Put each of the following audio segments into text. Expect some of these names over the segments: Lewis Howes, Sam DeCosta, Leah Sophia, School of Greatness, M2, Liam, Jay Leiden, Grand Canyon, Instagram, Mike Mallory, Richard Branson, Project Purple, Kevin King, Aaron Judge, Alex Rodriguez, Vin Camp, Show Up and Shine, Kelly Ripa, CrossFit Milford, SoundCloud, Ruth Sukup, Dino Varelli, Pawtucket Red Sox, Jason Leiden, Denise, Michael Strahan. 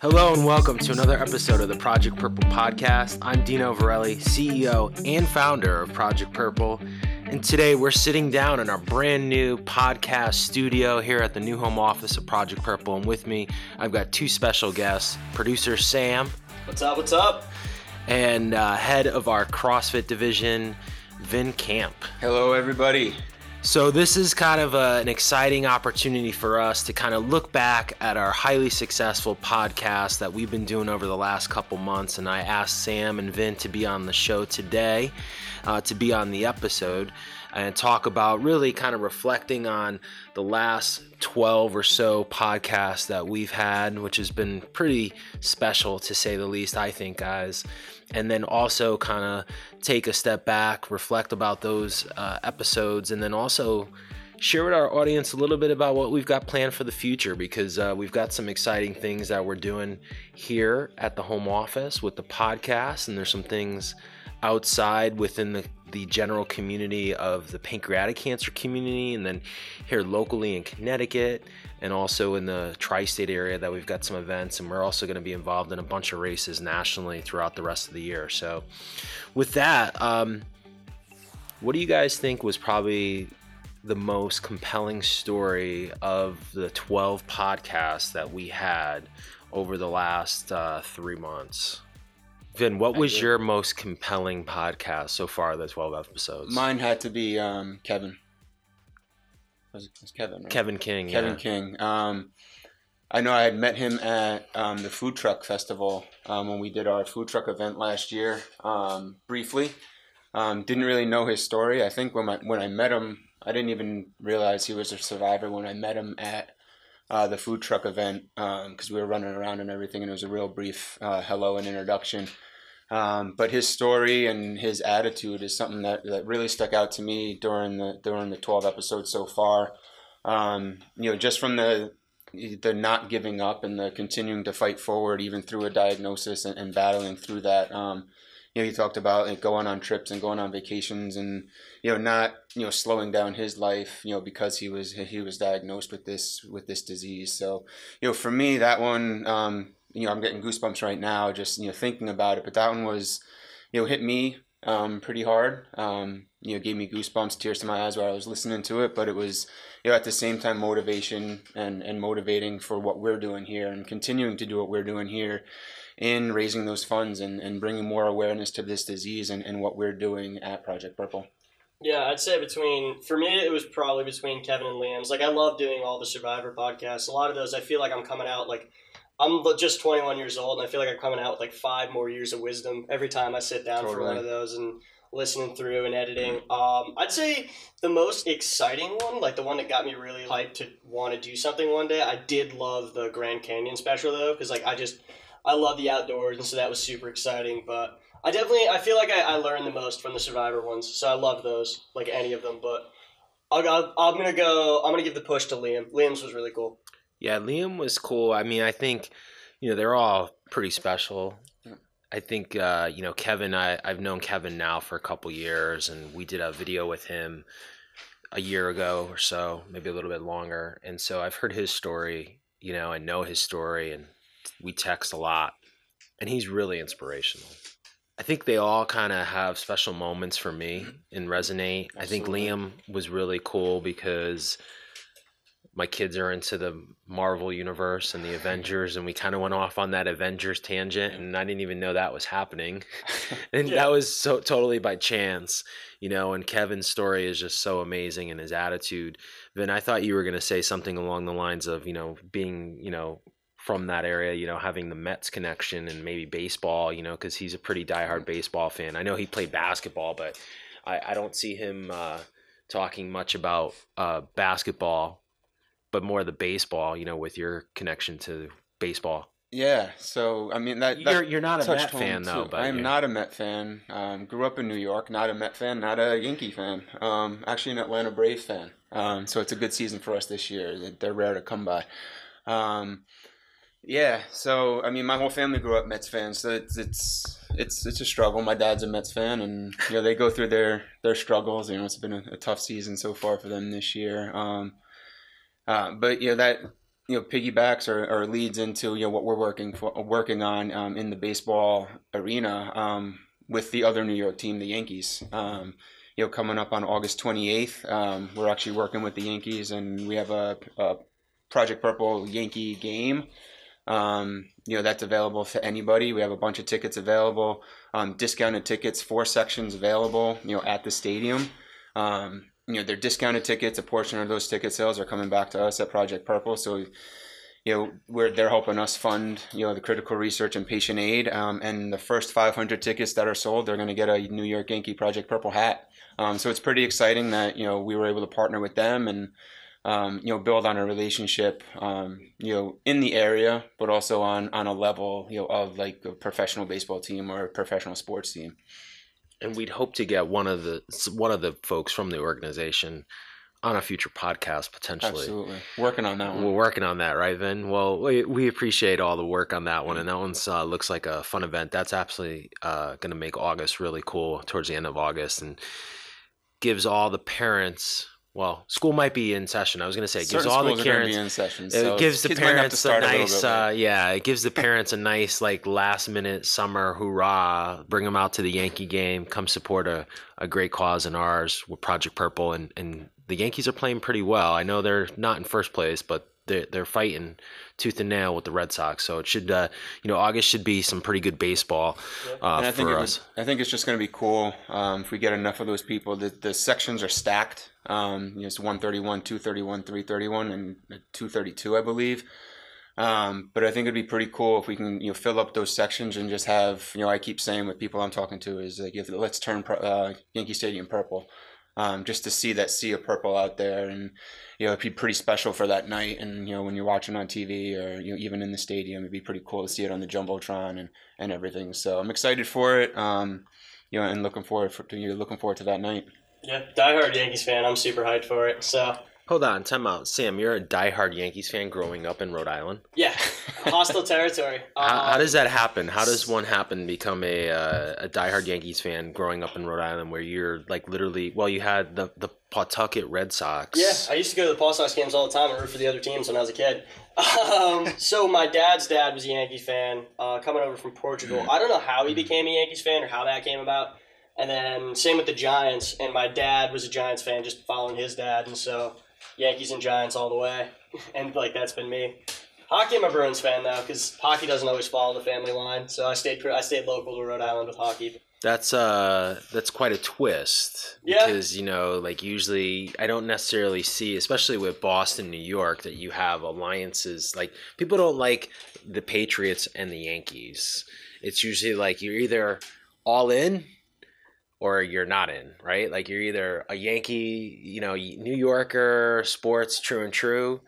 Hello and welcome to another episode of the Project Purple podcast. I'm Dino Varelli, CEO and founder of Project Purple. And today we're sitting down in our brand new podcast studio here at the new home office of Project Purple. And with me, I've got two special guests, producer Sam. What's up, what's up? And head of our CrossFit division, Vin Camp. Hello, everybody. So this is kind of an exciting opportunity for us to kind of look back at our highly successful podcast that we've been doing over the last couple months. And I asked Sam and Vin to be on the show today. To be on the episode and talk about really kind of reflecting on the last 12 or so podcasts that we've had, which has been pretty special to say the least, I think, guys. And then also kind of take a step back, reflect about those episodes, and then also share with our audience a little bit about what we've got planned for the future, because we've got some exciting things that we're doing here at the home office with the podcast, and there's some things outside within the general community of the pancreatic cancer community, and then here locally in Connecticut and also in the tri-state area that we've got some events, and we're also going to be involved in a bunch of races nationally throughout the rest of the year. So with that, what do you guys think was probably the most compelling story of the 12 podcasts that we had over the last 3 months? Vin, what was your most compelling podcast so far, the 12 episodes? Mine had to be Kevin. It was Kevin, right? Kevin King, Kevin King. I know I had met him at the food truck festival when we did our food truck event last year, briefly. Didn't really know his story. I think when I met him, I didn't even realize he was a survivor when I met him at the food truck event, because we were running around and everything, and it was a real brief hello and introduction. But his story and his attitude is something that really stuck out to me during the 12 episodes so far. Just from the not giving up and the continuing to fight forward even through a diagnosis and battling through that. He talked about going on trips and going on vacations and, not, slowing down his life, because he was diagnosed with this disease. So, for me, that one, I'm getting goosebumps right now just, thinking about it. But that one was, hit me pretty hard, gave me goosebumps, tears to my eyes while I was listening to it. But it was, at the same time, motivation and motivating for what we're doing here and continuing to do what we're doing here in raising those funds and bringing more awareness to this disease and what we're doing at Project Purple. Yeah, I'd say for me, it was probably between Kevin and Liam's. I love doing all the Survivor podcasts. A lot of those, I feel like I'm coming out, I'm just 21 years old, and I feel like I'm coming out with 5 more years of wisdom every time I sit down for one of those and listening through and editing. I'd say the most exciting one, the one that got me really hyped to want to do something one day, I did love the Grand Canyon special, though, because I love the outdoors, and so that was super exciting. But I feel like I learned the most from the Survivor ones, so I love those, any of them. But I'm going to give the push to Liam. Liam's was really cool. Yeah, Liam was cool. I think, they're all pretty special. I think, Kevin, I've known Kevin now for a couple years, and we did a video with him a year ago or so, maybe a little bit longer. And so I've heard his story, I know his story, and we text a lot, and he's really inspirational. I think they all kind of have special moments for me and resonate. Absolutely. I think Liam was really cool because my kids are into the Marvel universe and the Avengers, and we kind of went off on that Avengers tangent, and I didn't even know that was happening. And yeah. That was so totally by chance, and Kevin's story is just so amazing, and his attitude. Vin, I thought you were going to say something along the lines of, being, from that area, having the Mets connection and maybe baseball, because he's a pretty diehard baseball fan. I know he played basketball, but I don't see him talking much about basketball, but more the baseball, with your connection to baseball. Yeah, so you're not a Met fan though. But I am not a Met fan. Grew up in New York, not a Met fan, not a Yankee fan. Actually, an Atlanta Braves fan. So it's a good season for us this year. They're rare to come by. Yeah, so I mean, my whole family grew up Mets fans, so it's a struggle. My dad's a Mets fan, and you know, they go through their struggles. You know, it's been a tough season so far for them this year. But you know, that piggybacks or leads into what we're working on in the baseball arena with the other New York team, the Yankees. Coming up on August 28th, we're actually working with the Yankees, and we have a Project Purple Yankee game. That's available to anybody. We have a bunch of tickets available, discounted tickets, 4 sections available, at the stadium. They're discounted tickets. A portion of those ticket sales are coming back to us at Project Purple. So, they're helping us fund, the critical research and patient aid. And the first 500 tickets that are sold, they're going to get a New York Yankee Project Purple hat. So it's pretty exciting that, we were able to partner with them and, build on a relationship, in the area, but also on a level, of like a professional baseball team or a professional sports team. And we'd hope to get one of the folks from the organization on a future podcast, potentially. Absolutely. Working on that one. We're working on that, right, Vin? Well, we appreciate all the work on that one. And that one looks like a fun event. That's absolutely going to make August really cool, towards the end of August, and gives all the parents... Well, school might be in session. I was going to say, it gives all the parents, in session, so it gives the parents a nice, it gives the parents a nice, like, last minute summer hoorah. Bring them out to the Yankee game. Come support a great cause in ours with Project Purple. And the Yankees are playing pretty well. I know they're not in first place, but they're fighting tooth and nail with the Red Sox. So it should, August should be some pretty good baseball for us. I think it's just going to be cool if we get enough of those people. The sections are stacked. It's 131, 231, 331, and 232, I believe. But I think it'd be pretty cool if we can, fill up those sections and just have, I keep saying with people I'm talking to is like, let's turn Yankee Stadium purple, just to see that sea of purple out there. And, it'd be pretty special for that night. And, when you're watching on TV or, even in the stadium, it'd be pretty cool to see it on the Jumbotron and everything. So I'm excited for it. And looking forward to that night. Yeah, diehard Yankees fan. I'm super hyped for it. So hold on, time out. Sam, you're a diehard Yankees fan growing up in Rhode Island? Yeah, hostile territory. How does that happen? How does one happen to become a diehard Yankees fan growing up in Rhode Island, where you're like literally? Well, you had the Pawtucket Red Sox. Yeah, I used to go to the Paw Sox games all the time and root for the other teams when I was a kid. So my dad's dad was a Yankee fan coming over from Portugal. I don't know how he became a Yankees fan or how that came about. And then same with the Giants, and my dad was a Giants fan, just following his dad, and so Yankees and Giants all the way, and like that's been me. Hockey, I'm a Bruins fan though, because hockey doesn't always follow the family line, so I stayed local to Rhode Island with hockey. That's quite a twist. Yeah. Because usually I don't necessarily see, especially with Boston, New York, that you have alliances. Like people don't like the Patriots and the Yankees. It's usually like you're either all in, or you're not in, right? Like you're either a Yankee, New Yorker, sports, true and true,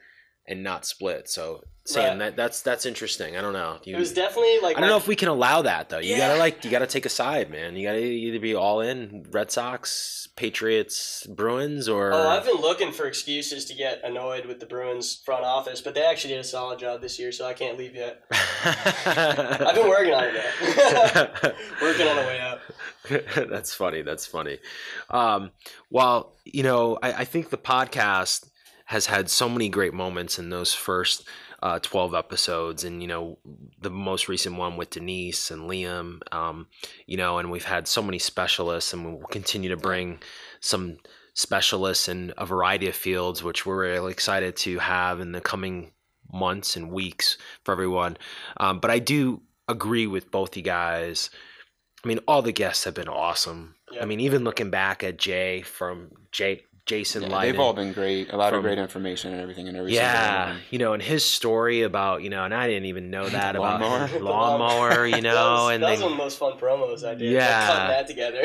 and not split. So Sam, right. That's interesting. I don't know. It was definitely like I don't know if we can allow that though. You gotta you gotta take a side, man. You gotta either be all in Red Sox, Patriots, Bruins, or I've been looking for excuses to get annoyed with the Bruins front office, but they actually did a solid job this year, so I can't leave yet. I've been working on it yet. Working on the way out. That's funny. I think the podcast has had so many great moments in those first 12 episodes, and the most recent one with Denise and Liam, and we've had so many specialists, and we'll continue to bring some specialists in a variety of fields, which we're really excited to have in the coming months and weeks for everyone. But I do agree with both you guys. I mean, all the guests have been awesome. Yeah. I mean, even looking back at Jason Leiden. They've all been great. A lot of great information and everything. Yeah. And his story about, and I didn't even know that about lawnmower, and that was one of the most fun promos I did. Yeah. Cutting that together.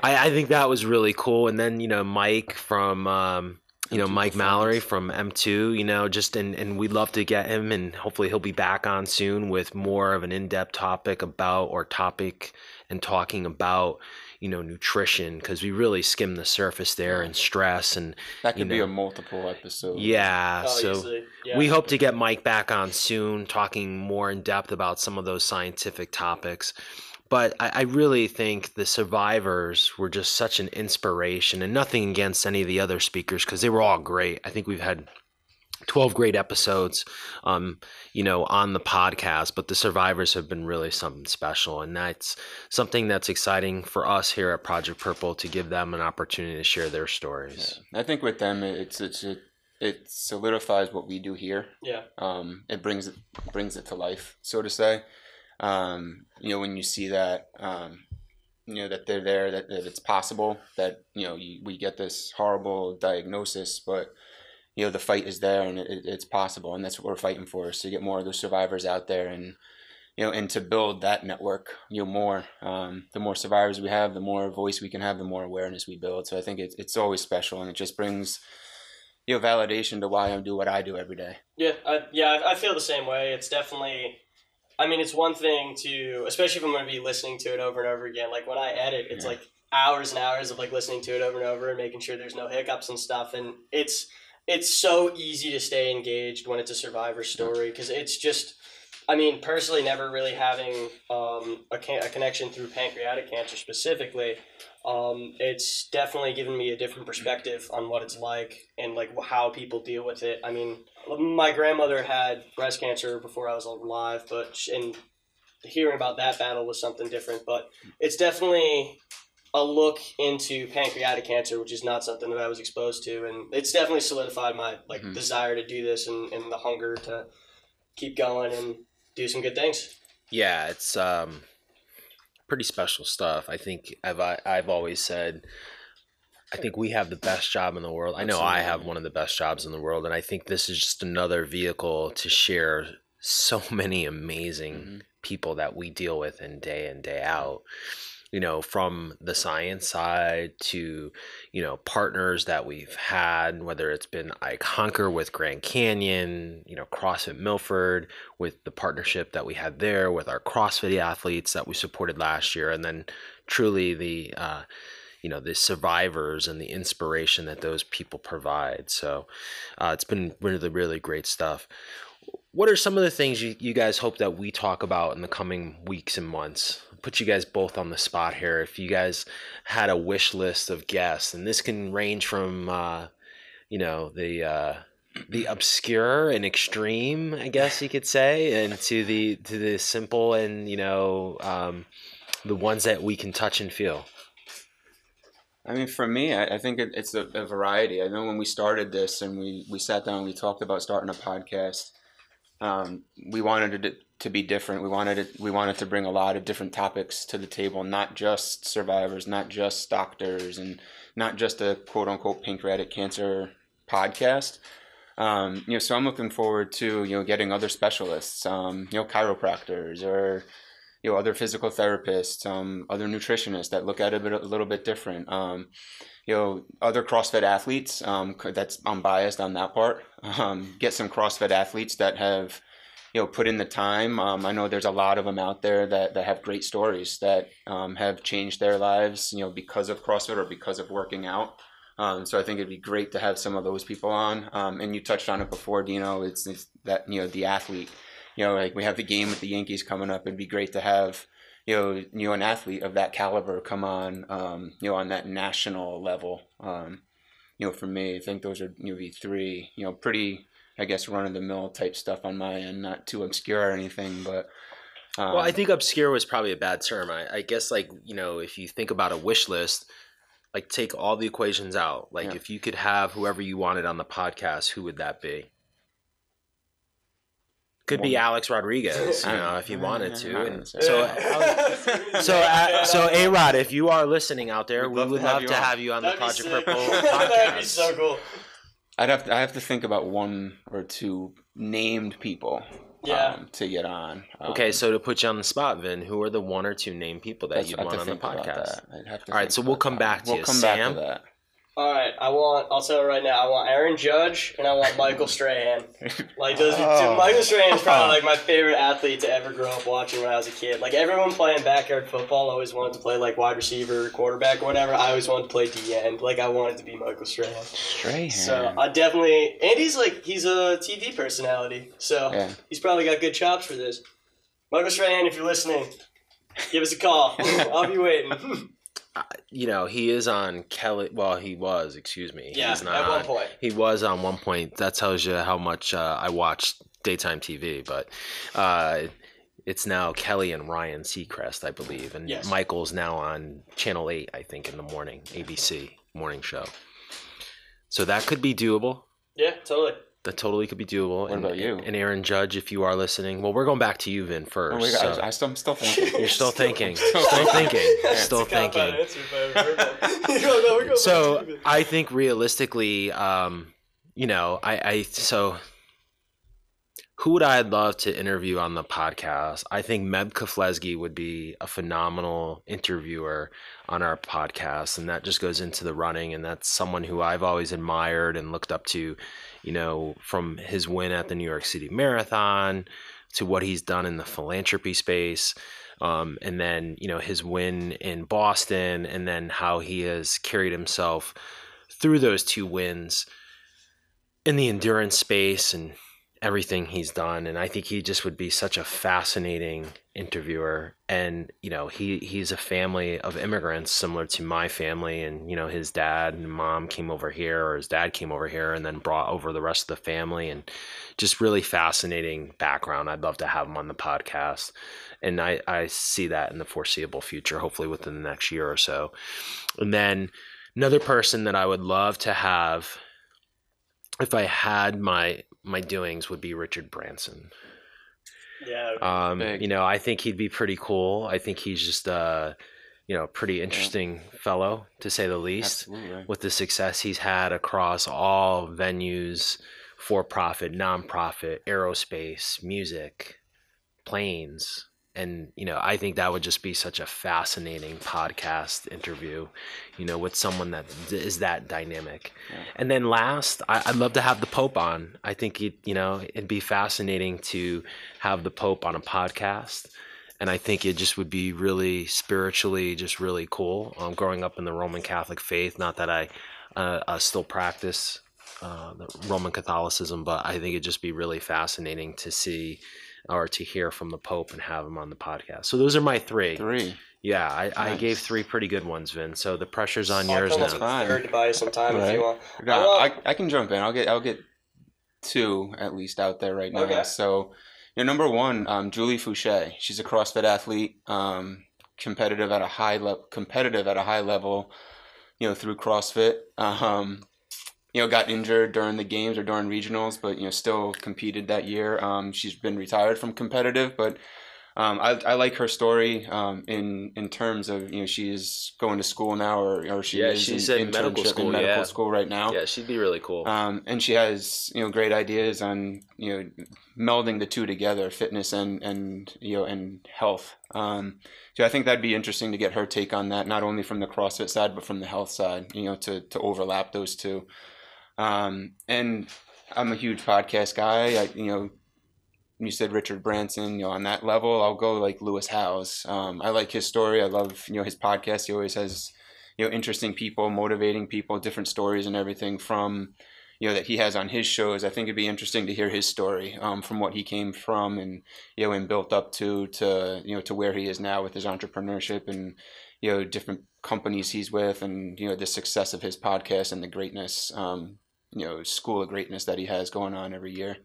I think that was really cool. And then, Mike from you know, Mike Mallory from M2, you know, just, and we'd love to get him, and hopefully he'll be back on soon with more of an in-depth topic about, or topic and talking about, you know, nutrition, because we really skim the surface there, and stress, and that could be a multiple episode. Yeah. So we hope to get Mike back on soon, talking more in depth about some of those scientific topics. But I really think the survivors were just such an inspiration, and nothing against any of the other speakers, because they were all great. I think we've had 12 great episodes, you know, on the podcast, but the survivors have been really something special. And that's something that's exciting for us here at Project Purple, to give them an opportunity to share their stories. Yeah. I think with them, it solidifies what we do here. Yeah. It brings it to life, so to say. You know, when you see that, you know, that they're there, that it's possible that, you know, we get this horrible diagnosis, but, you know, the fight is there, and it's possible. And that's what we're fighting for, is to get more of those survivors out there, and, you know, and to build that network, you know, more. The more survivors we have, the more voice we can have, the more awareness we build. So I think it's always special, and it just brings, you know, validation to why I do what I do every day. Yeah. I feel the same way. It's definitely... I mean, it's one thing to, especially if I'm going to be listening to it over and over again. Like when I edit, it's like hours and hours of like listening to it over and over and making sure there's no hiccups and stuff. And it's so easy to stay engaged when it's a survivor story, because it's just, I mean, personally, never really having a connection through pancreatic cancer specifically. It's definitely given me a different perspective on what it's like and like how people deal with it. I mean, my grandmother had breast cancer before I was alive, and hearing about that battle was something different. But it's definitely a look into pancreatic cancer, which is not something that I was exposed to, and it's definitely solidified my desire to do this, and the hunger to keep going and do some good things. Yeah, it's pretty special stuff. I think I've always said, I think we have the best job in the world. I know I have one of the best jobs in the world. And I think this is just another vehicle to share so many amazing people that we deal with in, day out, you know, from the science side to, you know, partners that we've had, whether it's been I Conquer with Grand Canyon, you know, CrossFit Milford with the partnership that we had there with our CrossFit athletes that we supported last year. And then truly the survivors and the inspiration that those people provide. So it's been really, really great stuff. What are some of the things you guys hope that we talk about in the coming weeks and months? I'll put you guys both on the spot here. If you guys had a wish list of guests, and this can range from, the obscure and extreme, I guess you could say, and to the simple and, you know, the ones that we can touch and feel. I mean, for me, I think it's a variety. I know when we started this and we sat down and we talked about starting a podcast, we wanted it to be different. We wanted to bring a lot of different topics to the table, not just survivors, not just doctors, and not just a quote-unquote pancreatic cancer podcast. You know, so I'm looking forward to, you know, getting other specialists, you know, chiropractors or – you know, other physical therapists, other nutritionists that look at it a little bit different. You know, other CrossFit athletes. That's I'm biased on that part. Get some CrossFit athletes that have, you know, put in the time. I know there's a lot of them out there that have great stories that have changed their lives, you know, because of CrossFit or because of working out. So I think it'd be great to have some of those people on. And you touched on it before, Dino. It's that, you know, the athlete. You know, like we have the game with the Yankees coming up. It'd be great to have, you know, an athlete of that caliber come on, you know, on that national level. You know, for me, I think those are maybe three, you know, pretty, I guess, run-of-the-mill type stuff on my end, not too obscure or anything. But well, I think obscure was probably a bad term. I guess, like, you know, if you think about a wish list, like take all the equations out. Like if you could have whoever you wanted on the podcast, who would that be? Could be Alex Rodriguez, you know, if you wanted to. And so A-Rod, if you are listening out there, we would love to have you on the Project Purple podcast. That'd be so cool. I have to think about one or two named people to get on. Okay, so to put you on the spot, Vin, who are the one or two named people that you want on the podcast? All right, so we'll come back to you, Sam. all right, I'll tell you right now, I want Aaron Judge and I want Michael Strahan. Like, those, dude, Michael Strahan is probably, like, my favorite athlete to ever grow up watching when I was a kid. Like, everyone playing backyard football always wanted to play, like, wide receiver, quarterback, or whatever. I always wanted to play DN. Like, I wanted to be Michael Strahan. So, I definitely, and he's, like, he's a TV personality. So, yeah. He's probably got good chops for this. Michael Strahan, if you're listening, give us a call. I'll be waiting. You know, he is on Kelly. Well, he was. Excuse me. Yeah, he's not at one point. He was on one point. That tells you how much I watched daytime TV. But it's now Kelly and Ryan Seacrest, I believe, and yes. Michael's now on Channel 8, I think, in the morning, ABC morning show. So that could be doable. Yeah, totally. That totally could be doable. What about you? And Aaron Judge, if you are listening. Well, we're going back to you, Vin, first. Oh, so. I'm still thinking. You're still thinking. Still thinking. So I think realistically, you know, so who would I love to interview on the podcast? I think Meb Keflezighi would be a phenomenal interviewer on our podcast. And that just goes into the running. And that's someone who I've always admired and looked up to, you know, from his win at the New York City Marathon to what he's done in the philanthropy space. And then, you know, his win in Boston and then how he has carried himself through those two wins in the endurance space and everything he's done. And I think he just would be such a fascinating interviewer. And, you know, he's a family of immigrants similar to my family. And, you know, his dad and mom came over here, or his dad came over here and then brought over the rest of the family, and just really fascinating background. I'd love to have him on the podcast. And I see that in the foreseeable future, hopefully within the next year or so. And then another person that I would love to have, if I had my doings, would be Richard Branson. Yeah. You know, I think he'd be pretty cool. I think he's just you know, pretty interesting fellow, to say the least. Absolutely. With the success he's had across all venues, for profit, nonprofit, aerospace, music, planes. And, you know, I think that would just be such a fascinating podcast interview, you know, with someone that is that dynamic. Yeah. And then last, I'd love to have the Pope on. I think, you know, it'd be fascinating to have the Pope on a podcast. And I think it just would be really spiritually just really cool. Growing up in the Roman Catholic faith, not that I still practice the Roman Catholicism, but I think it'd just be really fascinating to see or to hear from the Pope and have him on the podcast. So those are my three. Yeah, I gave three pretty good ones, Vin. So the pressure's on yours now. Third device sometime if you want. No, I can jump in. I'll get two at least out there right now. Okay. So, you know, number one, Julie Foucher. She's a CrossFit athlete, competitive at a high level, you know, through CrossFit. You know, got injured during the games or during regionals, but, you know, still competed that year. She's been retired from competitive, but I like her story in terms of, you know, she's going to school now or she is she's in medical school right now. Yeah, she'd be really cool. And she has, you know, great ideas on, you know, melding the two together, fitness and you know, and health. So I think that'd be interesting to get her take on that, not only from the CrossFit side, but from the health side, you know, to overlap those two. And I'm a huge podcast guy. You know, you said Richard Branson, you know, on that level, I'll go like Lewis Howes. I like his story. I love, you know, his podcast. He always has, you know, interesting people, motivating people, different stories and everything from, you know, that he has on his shows. I think it'd be interesting to hear his story, from what he came from and, you know, and built up to, you know, to where he is now with his entrepreneurship and, you know, different companies he's with and, you know, the success of his podcast and the greatness, you know, School of Greatness that he has going on every year.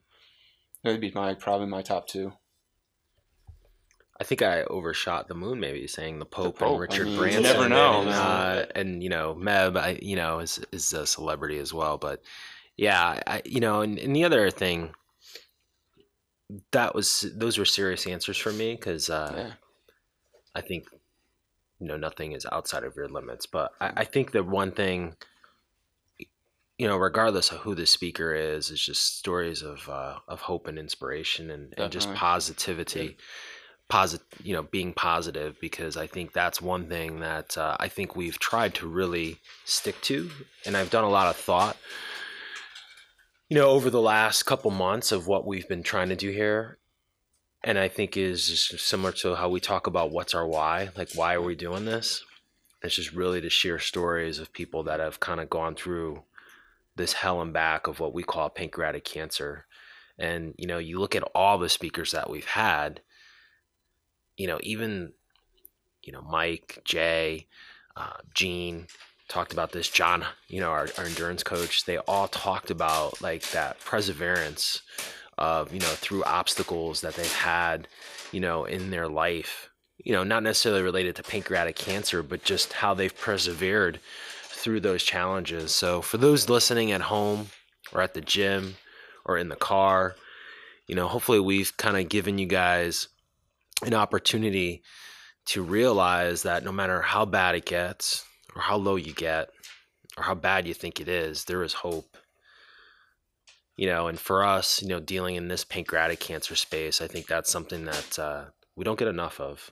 That would be probably my top two. I think I overshot the moon, maybe saying the Pope. And Richard Branson. You never know. And you know, Meb, you know, is a celebrity as well. But yeah, you know, and the other thing those were serious answers for me because I think, you know, nothing is outside of your limits. But I think the one thing, you know, regardless of who the speaker is, it's just stories of hope and inspiration and just positivity. Yeah. being positive, because I think that's one thing that I think we've tried to really stick to. And I've done a lot of thought, over the last couple months of what we've been trying to do here. And I think is just similar to how we talk about what's our why, like why are we doing this? It's just really to share stories of people that have kind of gone through this hell and back of what we call pancreatic cancer. And, you look at all the speakers that we've had, even, Mike, Jay, Gene talked about this, John, our endurance coach, they all talked about like that perseverance of, through obstacles that they've had, in their life, not necessarily related to pancreatic cancer, but just how they've persevered through those challenges. So for those listening at home or at the gym or in the car, hopefully we've kind of given you guys an opportunity to realize that no matter how bad it gets or how low you get or how bad you think it is, there is hope. And for us, dealing in this pancreatic cancer space, I think that's something that we don't get enough of,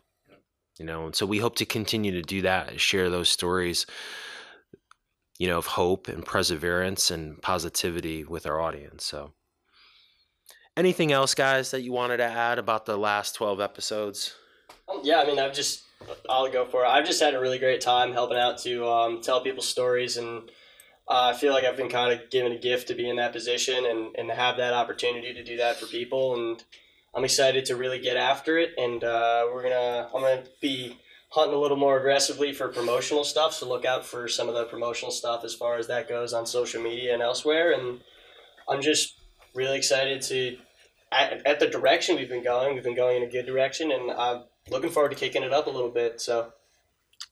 and so we hope to continue to do that and share those stories, of hope and perseverance and positivity with our audience. So anything else, guys, that you wanted to add about the last 12 episodes? Yeah, I'll go for it. I've just had a really great time helping out to tell people's stories, and I feel like I've been kind of given a gift to be in that position and to have that opportunity to do that for people, and I'm excited to really get after it, and I'm going to be hunting a little more aggressively for promotional stuff, so look out for some of the promotional stuff as far as that goes on social media and elsewhere, and I'm just really excited to at the direction we've been going. We've been going in a good direction, and I'm looking forward to kicking it up a little bit. So,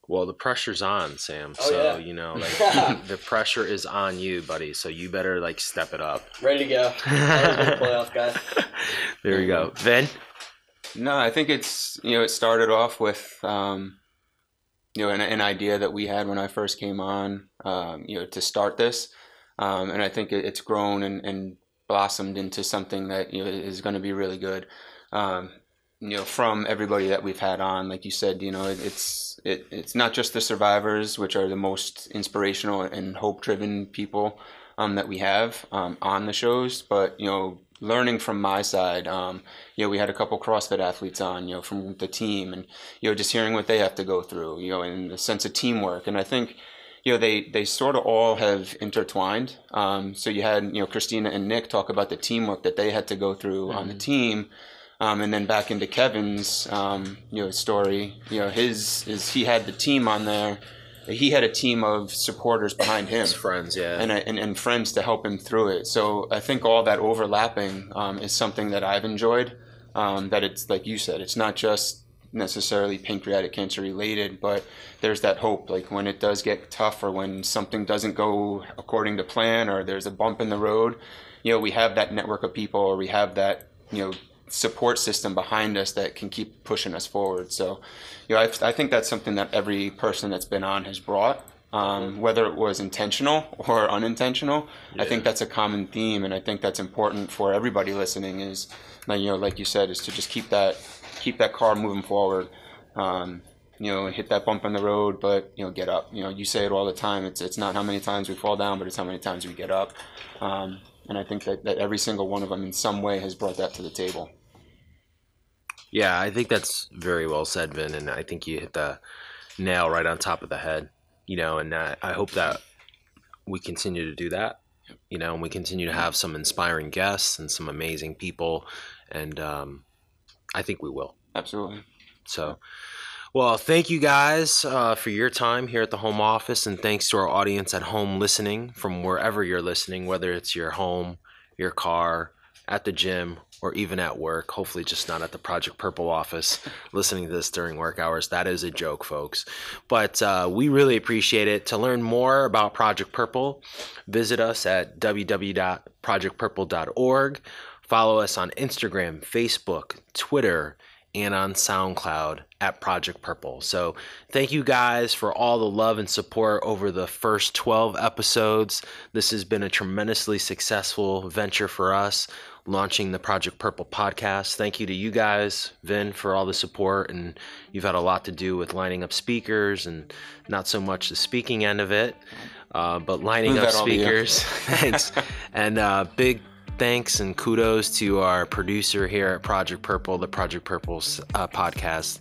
well, the pressure's on, Sam. Oh, so, yeah. The pressure is on you, buddy. So you better step it up. Ready to go. Ready to playoff guy. There you go, Vin. No, I think it's it started off with an idea that we had when I first came on to start this, and I think it's grown and blossomed into something that is going to be really good. From everybody that we've had on, like you said, it's not just the survivors, which are the most inspirational and hope-driven people that we have on the shows, but learning from my side, we had a couple CrossFit athletes on, from the team, and just hearing what they have to go through, and the sense of teamwork, and I think. They sort of all have intertwined. So you had, Christina and Nick talk about the teamwork that they had to go through on the team. And then back into Kevin's, story, he had the team on there. He had a team of supporters behind him. His friends, yeah. And friends to help him through it. So I think all that overlapping is something that I've enjoyed. That it's, like you said, it's not just necessarily pancreatic cancer related, but there's that hope, like when it does get tough or when something doesn't go according to plan or there's a bump in the road, we have that network of people, or we have that support system behind us that can keep pushing us forward. So I think that's something that every person that's been on has brought, whether it was intentional or unintentional. Yeah. I think that's a common theme, and I think that's important for everybody listening, is like you said, is to just keep that car moving forward, hit that bump on the road, but get up. You say it all the time, it's not how many times we fall down, but it's how many times we get up. And I think that every single one of them in some way has brought that to the table. Yeah, I think that's very well said, Vin, and I think you hit the nail right on top of the head, and I hope that we continue to do that, and we continue to have some inspiring guests and some amazing people, and I think we will. Absolutely. So, well, thank you guys for your time here at the home office, and thanks to our audience at home listening from wherever you're listening, whether it's your home, your car, at the gym, or even at work. Hopefully just not at the Project Purple office listening to this during work hours. That is a joke, folks. But we really appreciate it. To learn more about Project Purple, visit us at www.projectpurple.org. Follow us on Instagram, Facebook, Twitter, and on SoundCloud at Project Purple. So thank you guys for all the love and support over the first 12 episodes. This has been a tremendously successful venture for us, launching the Project Purple podcast. Thank you to you guys, Vin, for all the support. And you've had a lot to do with lining up speakers and not so much the speaking end of it, but lining up speakers. Thanks. And big thanks and kudos to our producer here at Project Purple, the Project Purple podcast,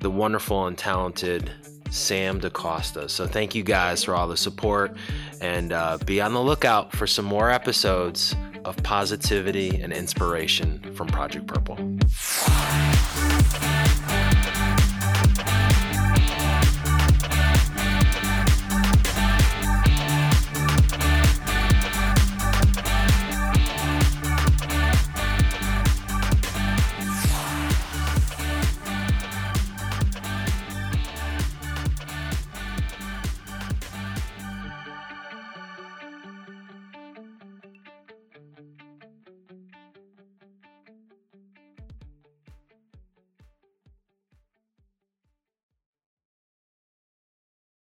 the wonderful and talented Sam DeCosta. So thank you guys for all the support, and be on the lookout for some more episodes of positivity and inspiration from Project Purple.